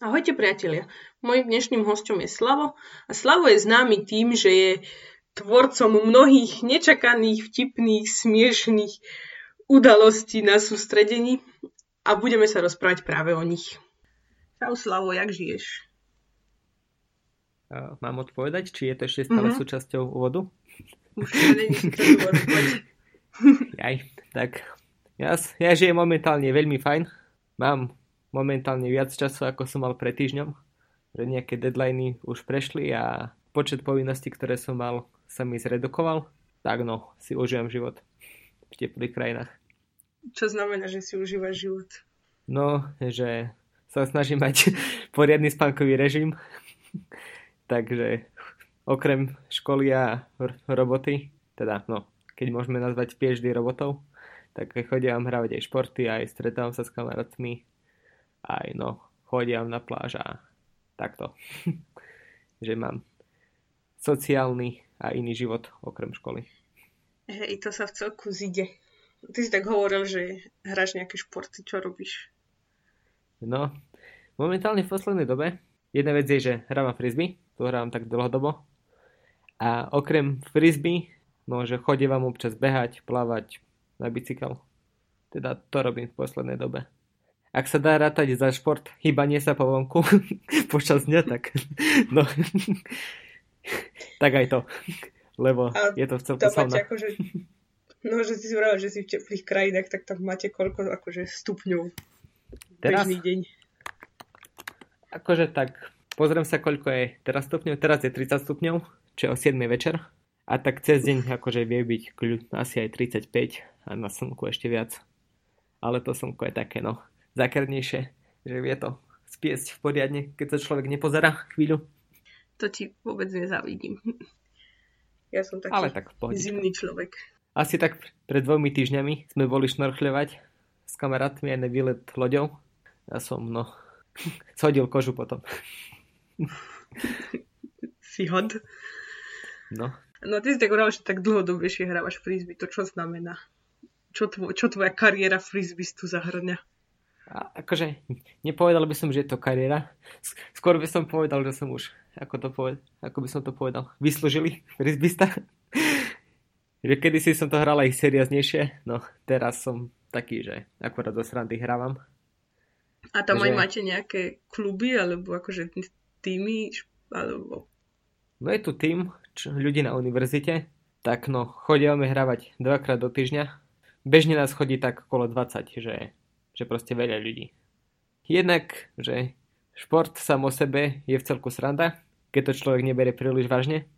Ahojte priatelia, mojím dnešným hosťom je Slavo a Slavo je známy tým, že je tvorcom mnohých nečakaných, vtipných, smiešných udalostí na sústredení a budeme sa rozprávať práve o nich. Čau Slavo, jak žiješ? Mám odpovedať, či je to ešte stále súčasťou úvodu? Už nie, tak ja žijem momentálne veľmi fajn, mám momentálne viac času, ako som mal pred týždňom, že nejaké deadliny už prešli a počet povinností, ktoré som mal, sa mi zredukoval. Tak no, si užívam život v teplých krajinách. Čo znamená, že si užívaš život? No, že sa snažím mať poriadny spánkový režim. Takže okrem školy a roboty, teda no, keď môžeme nazvať PhD robotou, tak chodím hravať aj športy, aj stretávam sa s kamarátmi. Aj no, chodím na pláž a takto. Že mám sociálny a iný život okrem školy. Hej, to sa v celku zide. Ty si tak hovoril, že hráš nejaké športy, čo robíš? No, momentálne v poslednej dobe jedna vec je, že hrávam frisby, to hrávam tak dlhodobo. A okrem frisby, no, že chodím občas behať, plávať na bicykel. Teda to robím v poslednej dobe. Ak sa dá rátať za šport, hýbanie sa po vonku počas dňa, tak no, tak aj to, lebo a je to v celku sauna. Akože, no, že si zvrával, že si v teplých krajinách, tak tam máte koľko akože stupňov teraz? Bežný deň? Akože tak, pozriem sa, koľko je teraz stupňov, teraz je 30 stupňov, čo je o 7 večer, a tak cez deň akože vie byť asi aj 35 a na slnku ešte viac, ale to slnko je také, no, zákernejšie, že vie to spiesť v poriadne, keď sa človek nepozerá chvíľu. To ti vôbec nezávidím. Ja som taký tak zimný človek. Asi tak pred 2 týždňami sme boli šnorchľovať s kamarátmi aj na výlet loďou. Ja som, no, shodil kožu potom. Si hod? No. No ty si tak hovoril, že tak dlhodobejšie hrávaš frisby. To čo znamená? Čo tvoja kariéra frisbystu zahrňa? A akože, nepovedal by som, že je to kariéra. Skôr by som povedal, že som už, ako by som to povedal, vyslúžili frisbista. Že kedysi som to hral aj serióznejšie, no teraz som taký, že akurát do srandy hrávam. A tam aj máte nejaké kluby, alebo akože týmy, alebo... No je tu tým, ľudí na univerzite, tak no, chodíme hrávať 2-krát do týždňa. Bežne nás chodí tak okolo 20, že proste veľa ľudí. Jednak, že šport sám o sebe je v celku sranda, keď to človek nebere príliš vážne,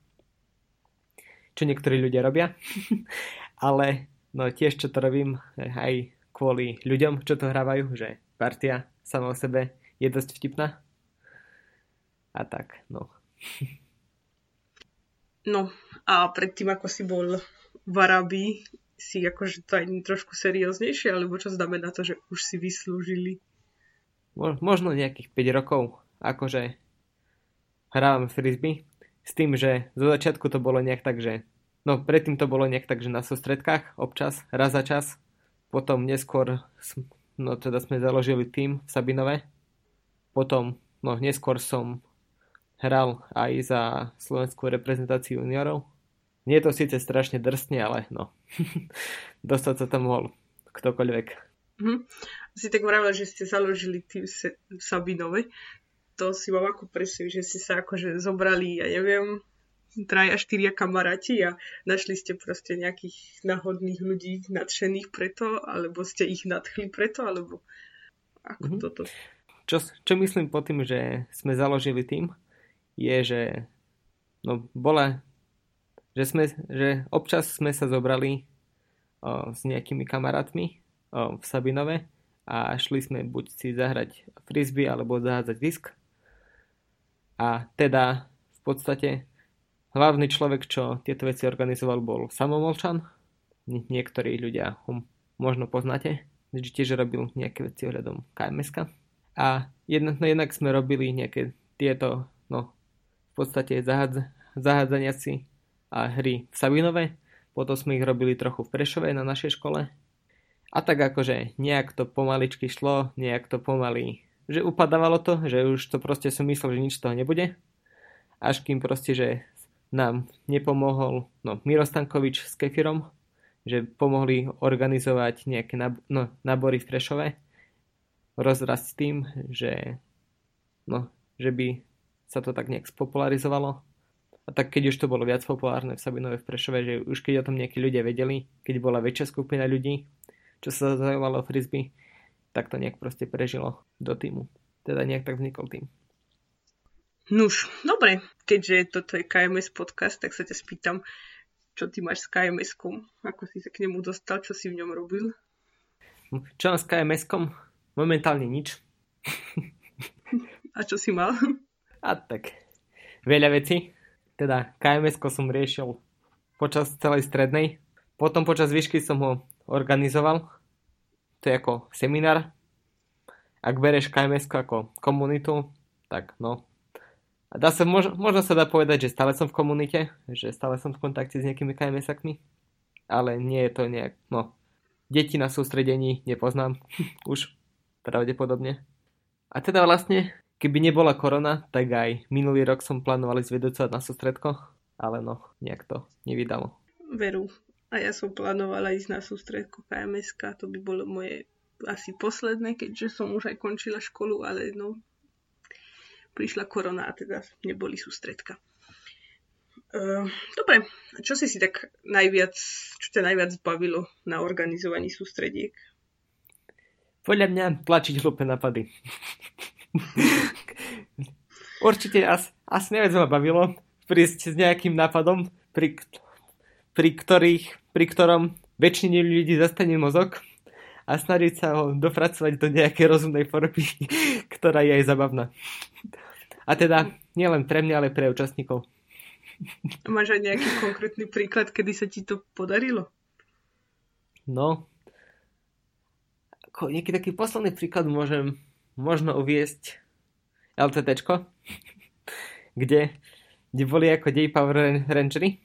čo niektorí ľudia robia, ale no tiež, čo to robím aj kvôli ľuďom, čo to hrávajú, že partia sama o sebe je dosť vtipná. A tak, no. No, a predtým, ako si bol v Arabii, si akože to aj trošku serióznejšie, alebo čo znamená to, že už si vyslúžili? Možno nejakých 5 rokov, akože hrávam frisby, s tým, že zo začiatku to bolo nejak tak, že no predtým to bolo nejak tak, že na sústredkách občas, raz za čas, potom neskôr, no teda sme založili tím v Sabinove, potom, no neskôr som hral aj za slovenskú reprezentáciu juniorov. Nie je to síce strašne drsne, ale no, dostať sa tam mohol ktokoľvek. Si tak vravila, že ste založili tým v Sabinove. To si mám ako predstaviť, že ste sa akože zobrali, ja neviem, 3-4 kamaráti a našli ste proste nejakých náhodných ľudí nadšených preto, alebo ste ich nadchli preto, alebo ako toto? Čo myslím po tým, že sme založili tým, je, že no, bola... Že občas sme sa zobrali s nejakými kamarátmi v Sabinove a šli sme buď si zahrať frisby alebo zahádzať disk. A teda v podstate hlavný človek, čo tieto veci organizoval, bol Samomolčan. Niektorí ľudia ho možno poznáte, že tiež robil nejaké veci ohľadom KMSK. A jednak sme robili nejaké tieto, no v podstate zahádzania si a hry v Sabinove, potom sme ich robili trochu v Prešove na našej škole. A tak akože nejak to pomaličky šlo, nejak to pomaly že upadávalo to, že už to proste som myslel, že nič z toho nebude. Až kým proste, že nám nepomohol Miro Stankovič s Kefírom, že pomohli organizovať nejaké nábory v Prešove, rozrast s tým, že by sa to tak nejak spopularizovalo. A tak keď už to bolo viac populárne v Sabinove v Prešove, že už keď o tom nejakí ľudia vedeli, keď bola väčšia skupina ľudí, čo sa zaujímalo o frisbee, tak to nejak proste prežilo do týmu. Teda nejak tak vznikol tým. Nuž, dobre. Keďže toto je KMS podcast, tak sa ťa spýtam, čo ty máš s KMS-kom? Ako si sa k nemu dostal? Čo si v ňom robil? Čo mám s KMS-kom? Momentálne nič. A čo si mal? A tak, veľa vecí. Teda KMS-ko som riešil počas celej strednej. Potom počas výšky som ho organizoval. To je ako seminár. Ak bereš KMS-ko ako komunitu, tak no. A dá sa, možno sa dá povedať, že stále som v komunite, že stále som v kontakte s nejakými KMS-akmi, ale nie je to nejak, deti na sústredení nepoznám už pravdepodobne. A teda vlastne, keby nebola korona, tak aj minulý rok som plánoval ísť vedúcovať na sústredko, ale nejak to nevydalo. Veru, a ja som plánovala ísť na sústredko KMS-ka, to by bolo moje asi posledné, keďže som už aj končila školu, ale prišla korona a teda neboli sústredka. Dobre, čo si tak najviac, čo ťa najviac bavilo na organizovaní sústrediek? Podľa mňa tlačiť hlúpe napady. Určite asi najviac ma bavilo prísť s nejakým nápadom, pri ktorom väčšine ľudí zastane mozog a snažiť sa ho dopracovať do nejakej rozumnej formy, ktorá je aj zabavná. A teda nielen pre mňa, ale pre účastníkov. Máš aj nejaký konkrétny príklad, kedy sa ti to podarilo? Nejaký taký posledný príklad môžem možno uviesť LCT-čko, kde boli ako dej Power Rangery.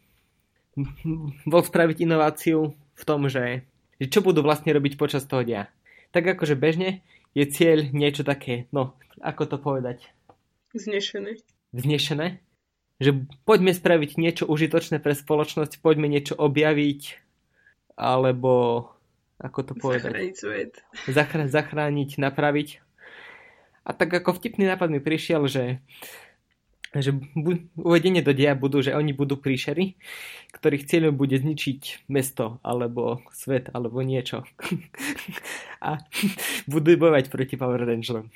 Bol spraviť inováciu v tom, že čo budú vlastne robiť počas toho dňa. Tak akože bežne je cieľ niečo také, ako to povedať? Vznešené. Že poďme spraviť niečo užitočné pre spoločnosť, poďme niečo objaviť, alebo ako to povedať? Zachrániť svet. Zachrániť, napraviť. A tak ako vtipný nápad mi prišiel, že uvedenie do deja budú, že oni budú príšeri, ktorých cieľom bude zničiť mesto, alebo svet, alebo niečo. A budú bojovať proti Power Rangerom.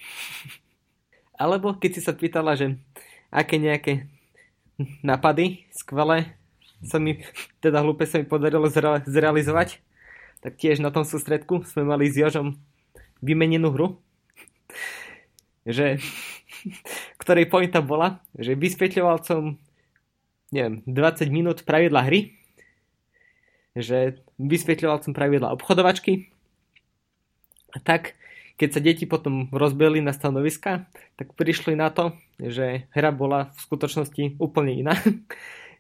Alebo keď si sa pýtala, že aké nejaké napady skvelé hlúpe sa mi podarilo zrealizovať, tak tiež na tom sústredku sme mali s Jožom vymenenú hru, ktorej pointa bola, že vysvetľoval som 20 minút pravidla hry, že vysvetľoval som pravidla obchodovačky a tak, keď sa deti potom rozbili na stanoviska, tak prišli na to, že hra bola v skutočnosti úplne iná,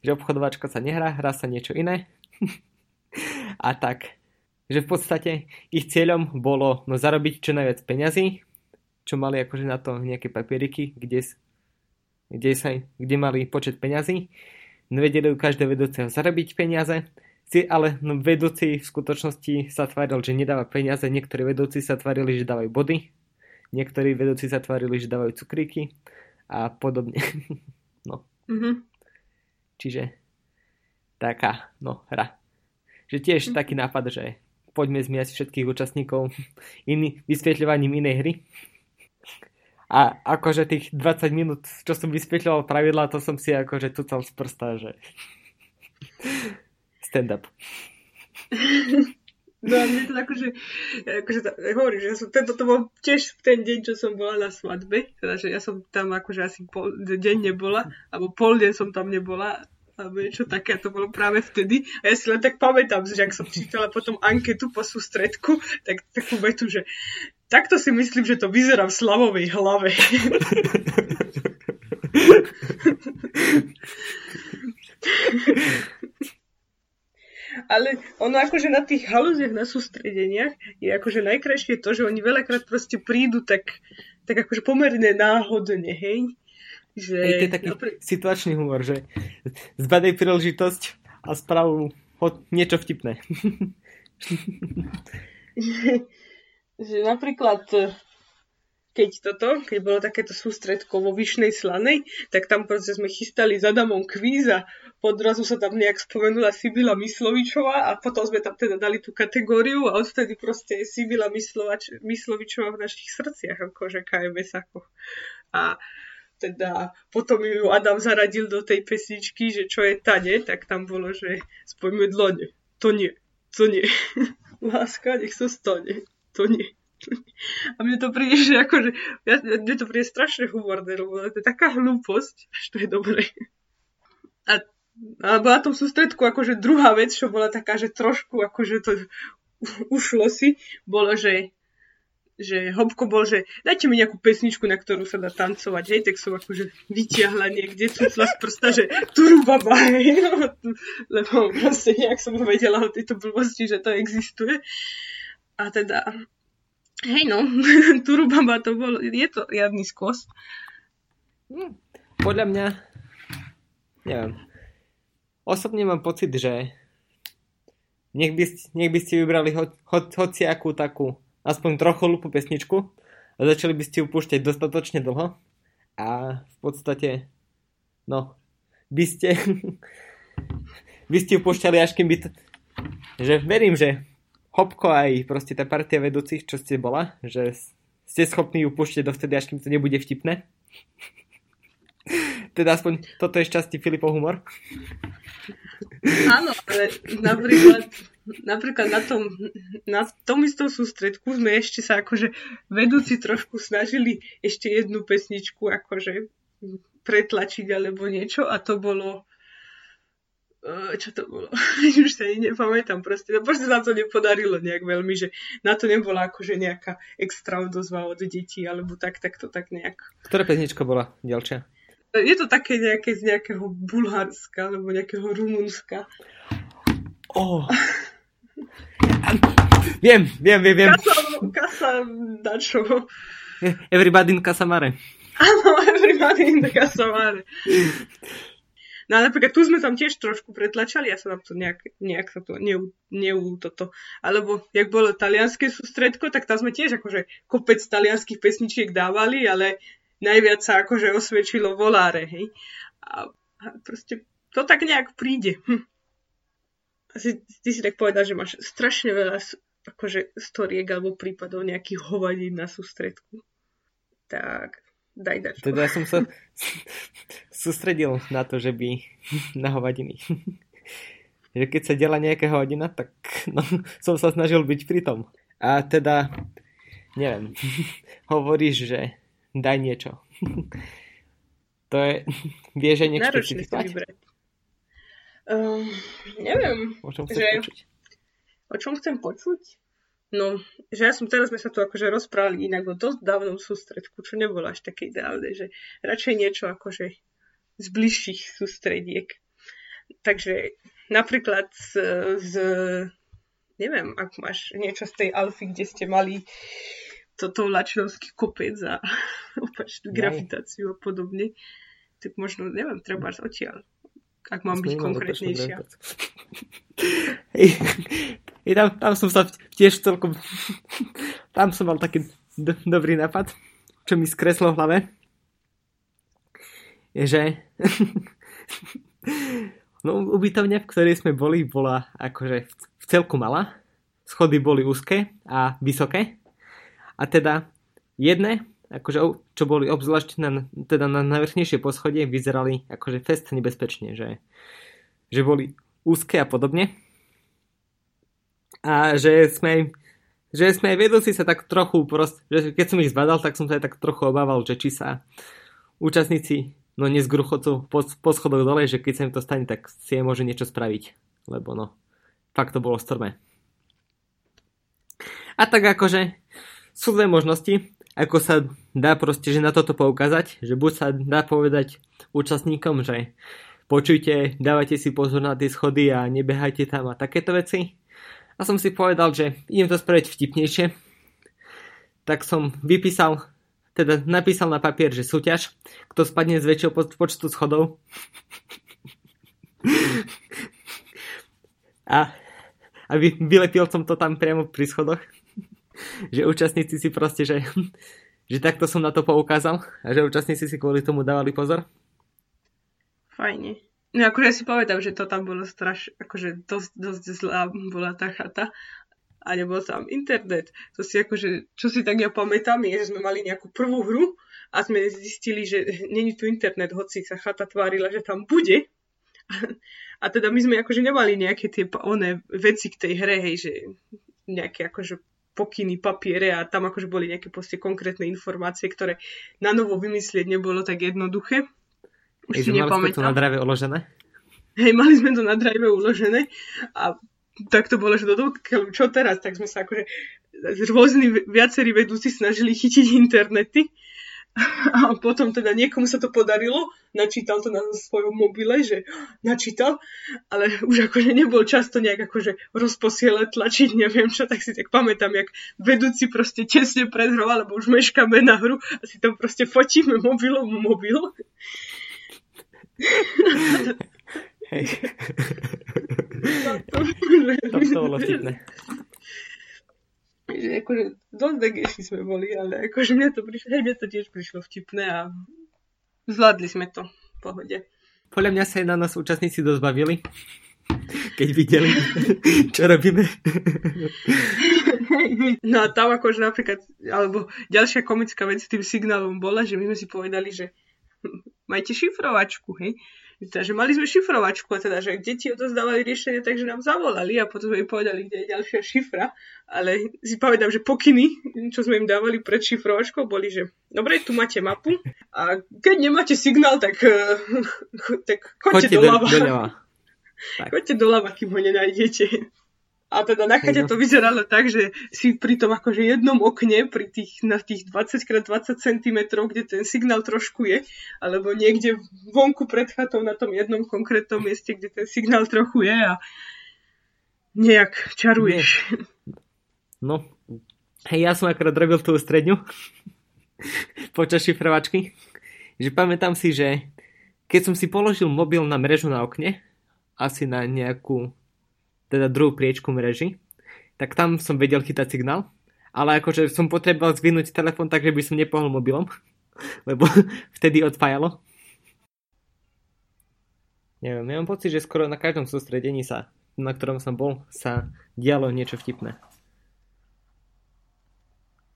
že obchodovačka sa nehrá, hrá sa niečo iné a tak, že v podstate ich cieľom bolo zarobiť čo najviac peňazí, čo mali akože na to nejaké papieriky, kde mali počet peňazí. Vedeli u každého vedúceho zarobiť peniaze, ale vedúci v skutočnosti sa tváril, že nedáva peniaze, niektorí vedúci sa tvárili, že dávajú body, niektorí vedúci sa tvárili, že dávajú cukríky a podobne. Čiže taká hra. Že tiež taký nápad, že poďme zmiať všetkých účastníkov vysvetľovaním inej hry. A akože tých 20 minút, čo som vysvetľoval pravidlá, to som si akože tucal z prsta, že stand-up. No a mne to akože hovorím, že ja som to bol tiež ten deň, čo som bola na svadbe, teda že ja som tam akože asi deň nebola, alebo pol deň som tam nebola, alebo niečo také, a to bolo práve vtedy. A ja si len tak pamätám, že ak som čítala potom anketu po sústredku, tak takú vetu, že takto si myslím, že to vyzerá v Slavovej hlave. Ale ono akože na tých halúziach, na sústredeniach je akože najkrajšie to, že oni veľakrát proste prídu tak tak akože pomerne náhodne, hej. Že... Ej, to je taký situačný humor, že zbadej príležitosť a spravu niečo vtipné. Že napríklad keď bolo takéto sústredko vo Vyšnej Slanej, tak tam proste sme chystali s Adamom kvíz a podrazu sa tam nejak spomenula Sibyla Mislovičová a potom sme tam teda dali tú kategóriu a odtedy proste je Sibyla Mislovičová v našich srdciach, akože KMS-ako. A teda potom ju Adam zaradil do tej pesničky, že čo je tane, tak tam bolo, že spojme dlane. To nie. Láska, nech sa stane. To nie. A mne to príde, že akože, mne to príde strašne humorné, lebo to je taká hlúposť, až to je dobré. A bola na tom sústredku akože druhá vec, čo bola taká, že trošku akože to ušlo si, bolo, že Hopko bol, že dajte mi nejakú pesničku, na ktorú sa dá tancovať, hej, tak som akože vyťahla niekde, cucla z prsta, že turubaba, hej, lebo proste nejak som vedela o tejto blbosti, že to existuje. A teda... Hej no, Turubaba to bolo, je to javný skos. Podľa mňa, neviem, osobne mám pocit, že nech by ste vybrali hociakú takú, aspoň trochu hlúpu pesničku a začali by ste ju púšťať dostatočne dlho a v podstate, no, by ste ju púšťali až kým by to, že verím, že Hopko aj proste tá partia vedúcich, čo ste bola, že ste schopní ju púšťať dovtedy, až kým to nebude vtipné. Teda aspoň toto je šťastný Filipov humor. Áno, ale napríklad na tom istom sústredku sme ešte sa akože vedúci trošku snažili ešte jednu pesničku akože pretlačiť alebo niečo a to bolo... Čo to bolo? Už sa nepamätám proste. No proste sa to nepodarilo nejak veľmi, že na to nebola akože nejaká extra odozva od detí, alebo tak to tak nejak. Ktorá pesnička bola ďalšia? Je to také nejaké z nejakého Bulharska, alebo nejakého Rumunska. Viem. Kasa dačo. Everybody in Casamare. Áno, everybody in Casamare. No a napríklad tu sme tam tiež trošku pretlačali, ja sa nám to nejak sa to toto. Alebo jak bolo talianské sústredko, tak tam sme tiež akože kopec talianských pesničiek dávali, ale najviac sa akože osvedčilo Voláre, hej. A proste to tak nejak príde. Asi ty si tak povedal, že máš strašne veľa akože storiek alebo prípadov nejakých hovadín na sústredku. Tak... Daj. Teda ja som sa sústredil na to, že by na hovadiny. Že keď sa delá nejaká hovadina, tak no, som sa snažil byť pri tom. A teda, neviem, hovoríš, že daj niečo. To je, vieš aj niečo špecifikovať? Neviem. O čom chcem počuť? No, že ja som teraz, sme sa tu akože rozprávali inak o dosť dávnom sústredku, čo nebolo až také ideálne, že radšej niečo akože z bližších sústrediek. Takže napríklad neviem, ak máš niečo z tej Alfy, kde ste mali toto Lachovský kopec a opačnú gravitáciu a podobne, tak možno, neviem, treba až odtiaľ, ak mám byť konkrétnejšia. I tam som sa tiež celkom... Tam som mal taký dobrý nápad, čo mi skreslo v hlave. Je, že... No, ubytovňa, v ktorej sme boli, bola akože v celku malá. Schody boli úzke a vysoké. A teda jedné, akože, čo boli obzvlášť teda na najvrchnejšie poschodie, vyzerali akože fest nebezpečne, že boli úzke a podobne. A že sme aj vedúci sa tak trochu proste, že keď som ich zbadal, tak som sa aj tak trochu obával, že či sa účastníci, no nezgruchocú po schodoch dole, že keď sa im to stane, tak si aj môže niečo spraviť, lebo no, fakt to bolo strmé. A tak akože sú dve možnosti, ako sa dá proste, že na toto poukázať, že buď sa dá povedať účastníkom, že počujte, dávajte si pozor na tie schody a nebehajte tam a takéto veci. A som si povedal, že idem to spraviť vtipnejšie. Tak som vypísal Teda napísal na papier, že súťaž, kto spadne z väčšieho počtu schodov. A vylepil som to tam priamo pri schodoch. Že účastníci si proste, že takto som na to poukázal. A že účastníci si kvôli tomu dávali pozor. Fajne. No akože ja si pamätám, že to tam bolo strašne, akože dosť zlá bola tá chata. A nebol tam internet. To si akože, čo si tak ja pamätám, je, že sme mali nejakú prvú hru a sme zistili, že není tu internet, hoci sa chata tvárila, že tam bude. A teda my sme akože nemali nejaké tie veci k tej hre, hej, že nejaké akože pokyny, papiere a tam akože boli nejaké proste konkrétne informácie, ktoré na novo vymyslieť nebolo tak jednoduché. Už si nepamätám. Mali sme to na drive uložené? Hej, mali sme to na drive uložené a tak to bolo, že čo teraz, tak sme sa akože rôzni viacerí vedúci snažili chytiť internety a potom teda niekomu sa to podarilo, načítal to na svojom mobile, že načítal, ale už akože nebol často nejak akože rozposielať, tlačiť, neviem čo, tak si tak pamätám, jak vedúci proste tesne pred hrou, alebo už meškáme na hru a si tam proste fotíme mobilom. Hej. To bolo vtipné. Akože dosť degejší sme boli, ale akože mne to tiež prišlo vtipné a zvládli sme to v pohode. Podľa mňa sa aj na nás účastníci dosť bavili, keď videli, čo robíme. No a tam akože napríklad, alebo ďalšia komická vec s tým signálom bola, že my sme si povedali, že majte šifrovačku, hej. Takže mali sme šifrovačku a teda, že deti odozdávali riešenie, takže nám zavolali a potom sme im povedali, kde je ďalšia šifra, ale si pamätám, že pokyny, čo sme im dávali pred šifrovačkou, boli, že dobre, tu máte mapu a keď nemáte signál, tak choďte do lava. Choďte do lava, kým ho nenájdete. A teda na Kaťa to vyzeralo tak, že si pri tom akože jednom okne, pri tých, na tých 20x20 cm, kde ten signál trošku je, alebo niekde vonku pred chatou na tom jednom konkrétnom mieste, kde ten signál trochu je a nejak čaruješ. No, hej, ja som akorát robil tú stredňu počas šifrovačky, že pamätám si, že keď som si položil mobil na mrežu na okne, asi na nejakú teda druhú priečku mreži, tak tam som vedel chytať signál, ale akože som potreboval zvinúť telefón, takže by som nepohol mobilom, lebo vtedy odpájalo. Neviem, ja mám pocit, že skoro na každom sústredení sa, na ktorom som bol, sa dialo niečo vtipné.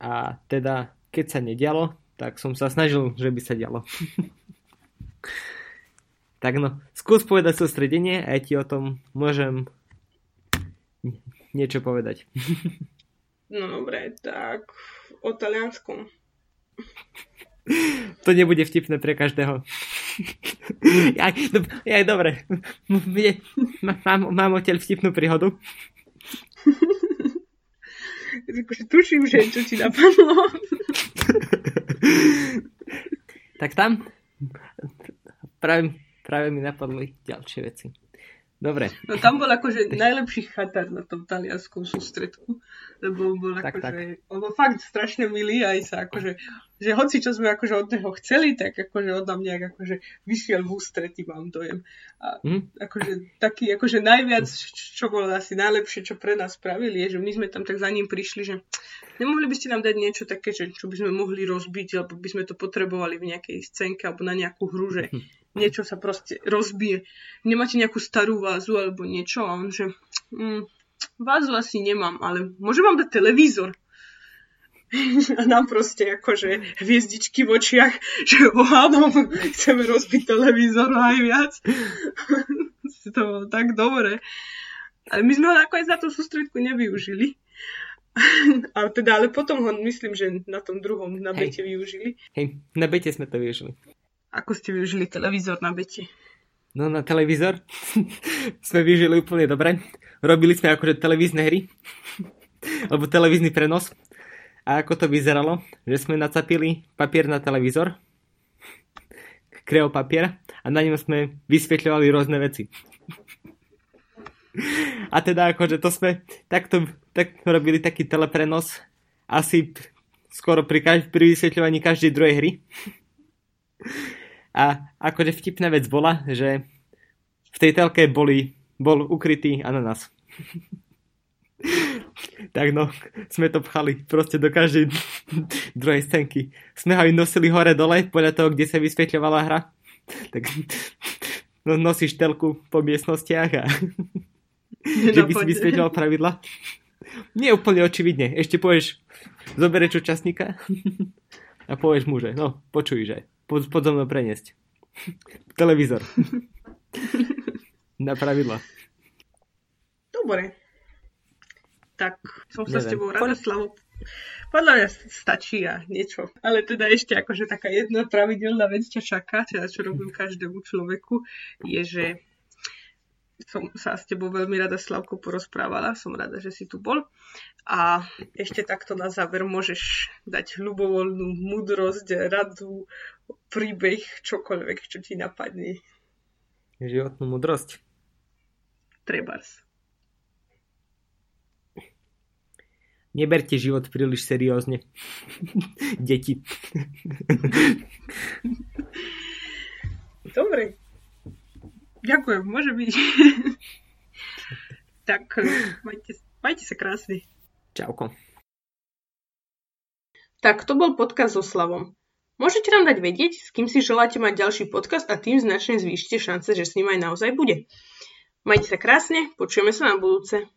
A teda, keď sa nedialo, tak som sa snažil, že by sa dialo. Tak no, skús povedať sústredenie a ja ti o tom môžem niečo povedať. No dobre, tak o Taliansku. To nebude vtipné pre každého. Aj dobre. Mám odtiaľ vtipnú príhodu. Tuším, že čo ti napadlo. Tak tam práve mi napadli ďalšie veci. Dobre. No tam bol akože najlepší chatár na tom talianskom sústredku, lebo bol akože, on bol fakt strašne milý, aj sa akože, že hoci čo sme akože od neho chceli, tak akože on nám nejak akože vyšiel v ústretí, mám dojem. A akože taký akože najviac, čo bolo asi najlepšie, čo pre nás spravili, je, že my sme tam tak za ním prišli, že nemohli by ste nám dať niečo také, že čo by sme mohli rozbiť, alebo by sme to potrebovali v nejakej scénke, alebo na nejakú hru, že niečo sa proste rozbije. Nemáte nejakú starú vázu alebo niečo? A on že, vázu asi nemám, ale môžem vám dať televízor? A nám proste akože hviezdičky v očiach, že áno, chceme rozbiť televízor aj viac. To bolo tak dobre. Ale my sme ho nakoniec na tú sústredku nevyužili. A teda, ale potom ho myslím, že na tom druhom na bete využili. Hej, na bete sme to využili. Ako ste využili televízor na bete? No na televízor sme využili úplne dobre. Robili sme akože televízne hry, alebo televízny prenos. A ako to vyzeralo, že sme nacapili papier na televízor, kreo papier, a na ňom sme vysvetľovali rôzne veci. A teda akože to sme takto robili taký teleprenos asi skoro pri vysvetľovaní každej druhej hry. A akože vtipná vec bola, že v tej telke bol ukrytý ananás. Tak no, sme to pchali proste do každej druhej scénky. Sme ho nosili hore-dole podľa toho, kde sa vysvetľovala hra. Tak no, nosíš telku po miestnostiach a že by si vysvetľoval pravidla. Nie úplne očividne. Ešte povieš, zoberieš účastníka a povieš mu, že no, počuj, že pod so mnou preniesť televízor na pravidla. Dobre. Tak som sa s tebou rada, Slavo. Podľa mňa stačí a niečo. Ale teda ešte akože taká jedna pravidelná vec ťa čaká, teda čo robím každému človeku, je, že som sa s tebou veľmi rada, Slavko, porozprávala. Som rada, že si tu bol. A ešte takto na záver môžeš dať ľubovoľnú múdrosť, radu, príbeh, čokoľvek, čo ti napadne. Životnú múdrosť? Trebárs. Neberte život príliš seriózne. Deti. Dobre. Ďakujem, môžem byť. Tak, majte sa krásne. Čauko. Tak, to bol podcast so Slavom. Môžete nám dať vedieť, s kým si želáte mať ďalší podcast a tým značne zvýšite šance, že s ním aj naozaj bude. Majte sa krásne, počujeme sa na budúce.